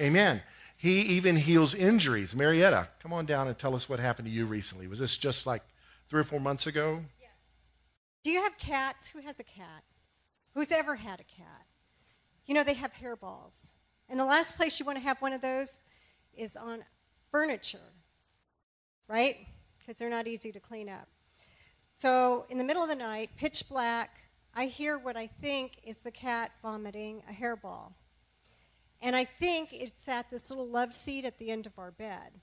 Amen. He even heals injuries. Marietta, come on down and tell us what happened to you recently. Was this just like 3 or 4 months ago? Yes. Do you have cats? Who has a cat? Who's ever had a cat? You know, they have hairballs. And the last place you want to have one of those is on furniture, right? Because they're not easy to clean up. So in the middle of the night, pitch black, I hear what I think is the cat vomiting a hairball. And I think it's at this little love seat at the end of our bed.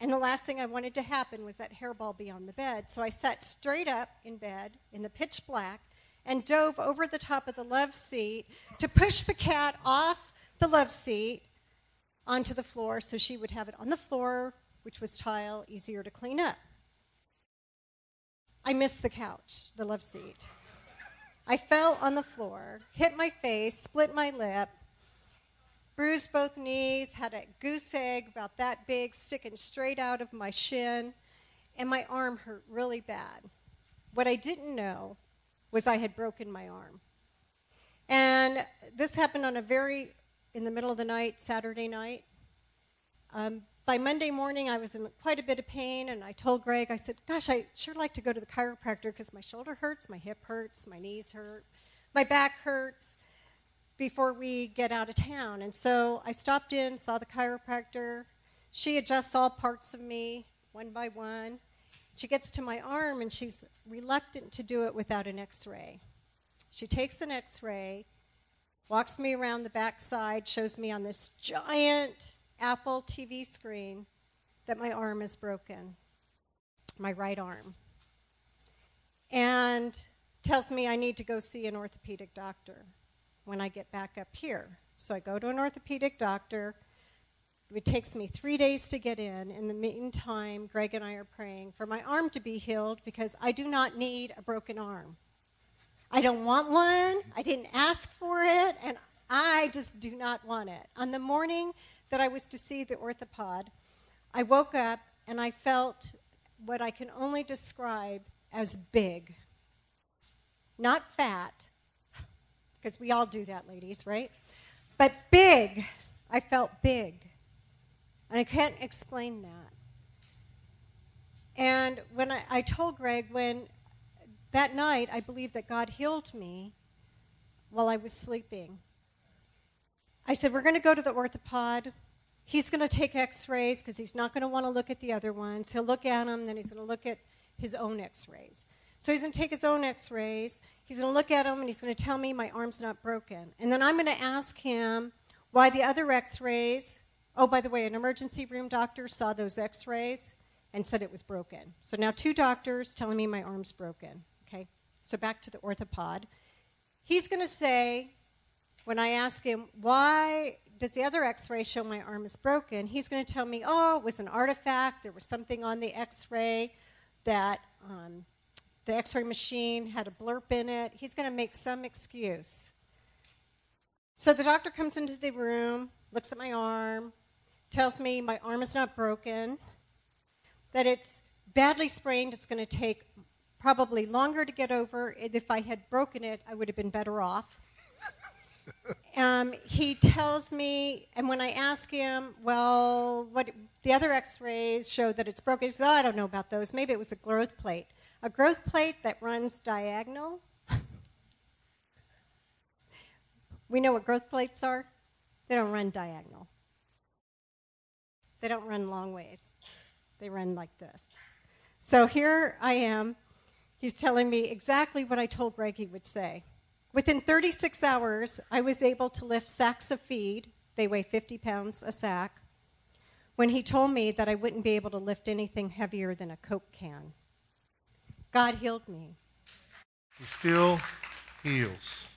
And the last thing I wanted to happen was that hairball be on the bed. So I sat straight up in bed in the pitch black and dove over the top of the love seat to push the cat off the love seat onto the floor so she would have it on the floor, which was tile, easier to clean up. I missed the couch, the love seat. I fell on the floor, hit my face, split my lip, bruised both knees, had a goose egg about that big sticking straight out of my shin, and my arm hurt really bad. What I didn't know was I had broken my arm. And this happened on a very, in the middle of the night, Saturday night. By Monday morning, I was in quite a bit of pain, and I told Greg, I said, gosh, I sure like to go to the chiropractor because my shoulder hurts, my hip hurts, my knees hurt, my back hurts before we get out of town. And so I stopped in, saw the chiropractor. She adjusts all parts of me, one by one. She gets to my arm, and she's reluctant to do it without an x-ray. She takes an x-ray, walks me around the backside, shows me on this giant Apple TV screen that my arm is broken, my right arm, and tells me I need to go see an orthopedic doctor when I get back up here. So I go to an orthopedic doctor. It takes me 3 days to get in. In the meantime, Greg and I are praying for my arm to be healed because I do not need a broken arm. I don't want one. I didn't ask for it, and I just do not want it. On the morning that I was to see the orthopod, I woke up and I felt what I can only describe as big. Not fat, because we all do that, ladies, right? But big. I felt big. And I can't explain that. And when I told Greg, when that night I believed that God healed me while I was sleeping. I said, we're going to go to the orthopod. He's going to take x-rays because he's not going to want to look at the other ones. He'll look at them, then he's going to look at his own x-rays. So he's going to take his own x-rays. He's going to look at them, and he's going to tell me my arm's not broken. And then I'm going to ask him why the other x-rays, oh, by the way, an emergency room doctor saw those x-rays and said it was broken. So now 2 doctors telling me my arm's broken. Okay, so back to the orthopod. He's going to say, when I ask him, why does the other x-ray show my arm is broken, he's going to tell me, oh, it was an artifact. There was something on the x-ray that the x-ray machine had a blurb in it. He's going to make some excuse. So the doctor comes into the room, looks at my arm, tells me my arm is not broken, that it's badly sprained. It's going to take probably longer to get over. If I had broken it, I would have been better off. He tells me, and when I ask him, well, what the other x-rays show that it's broken, he says, oh, I don't know about those. Maybe it was a growth plate. A growth plate that runs diagonal. We know what growth plates are. They don't run diagonal. They don't run long ways. They run like this. So here I am. He's telling me exactly what I told Greg he would say. Within 36 hours, I was able to lift sacks of feed. They weigh 50 pounds a sack. When he told me that I wouldn't be able to lift anything heavier than a Coke can. God healed me. He still heals.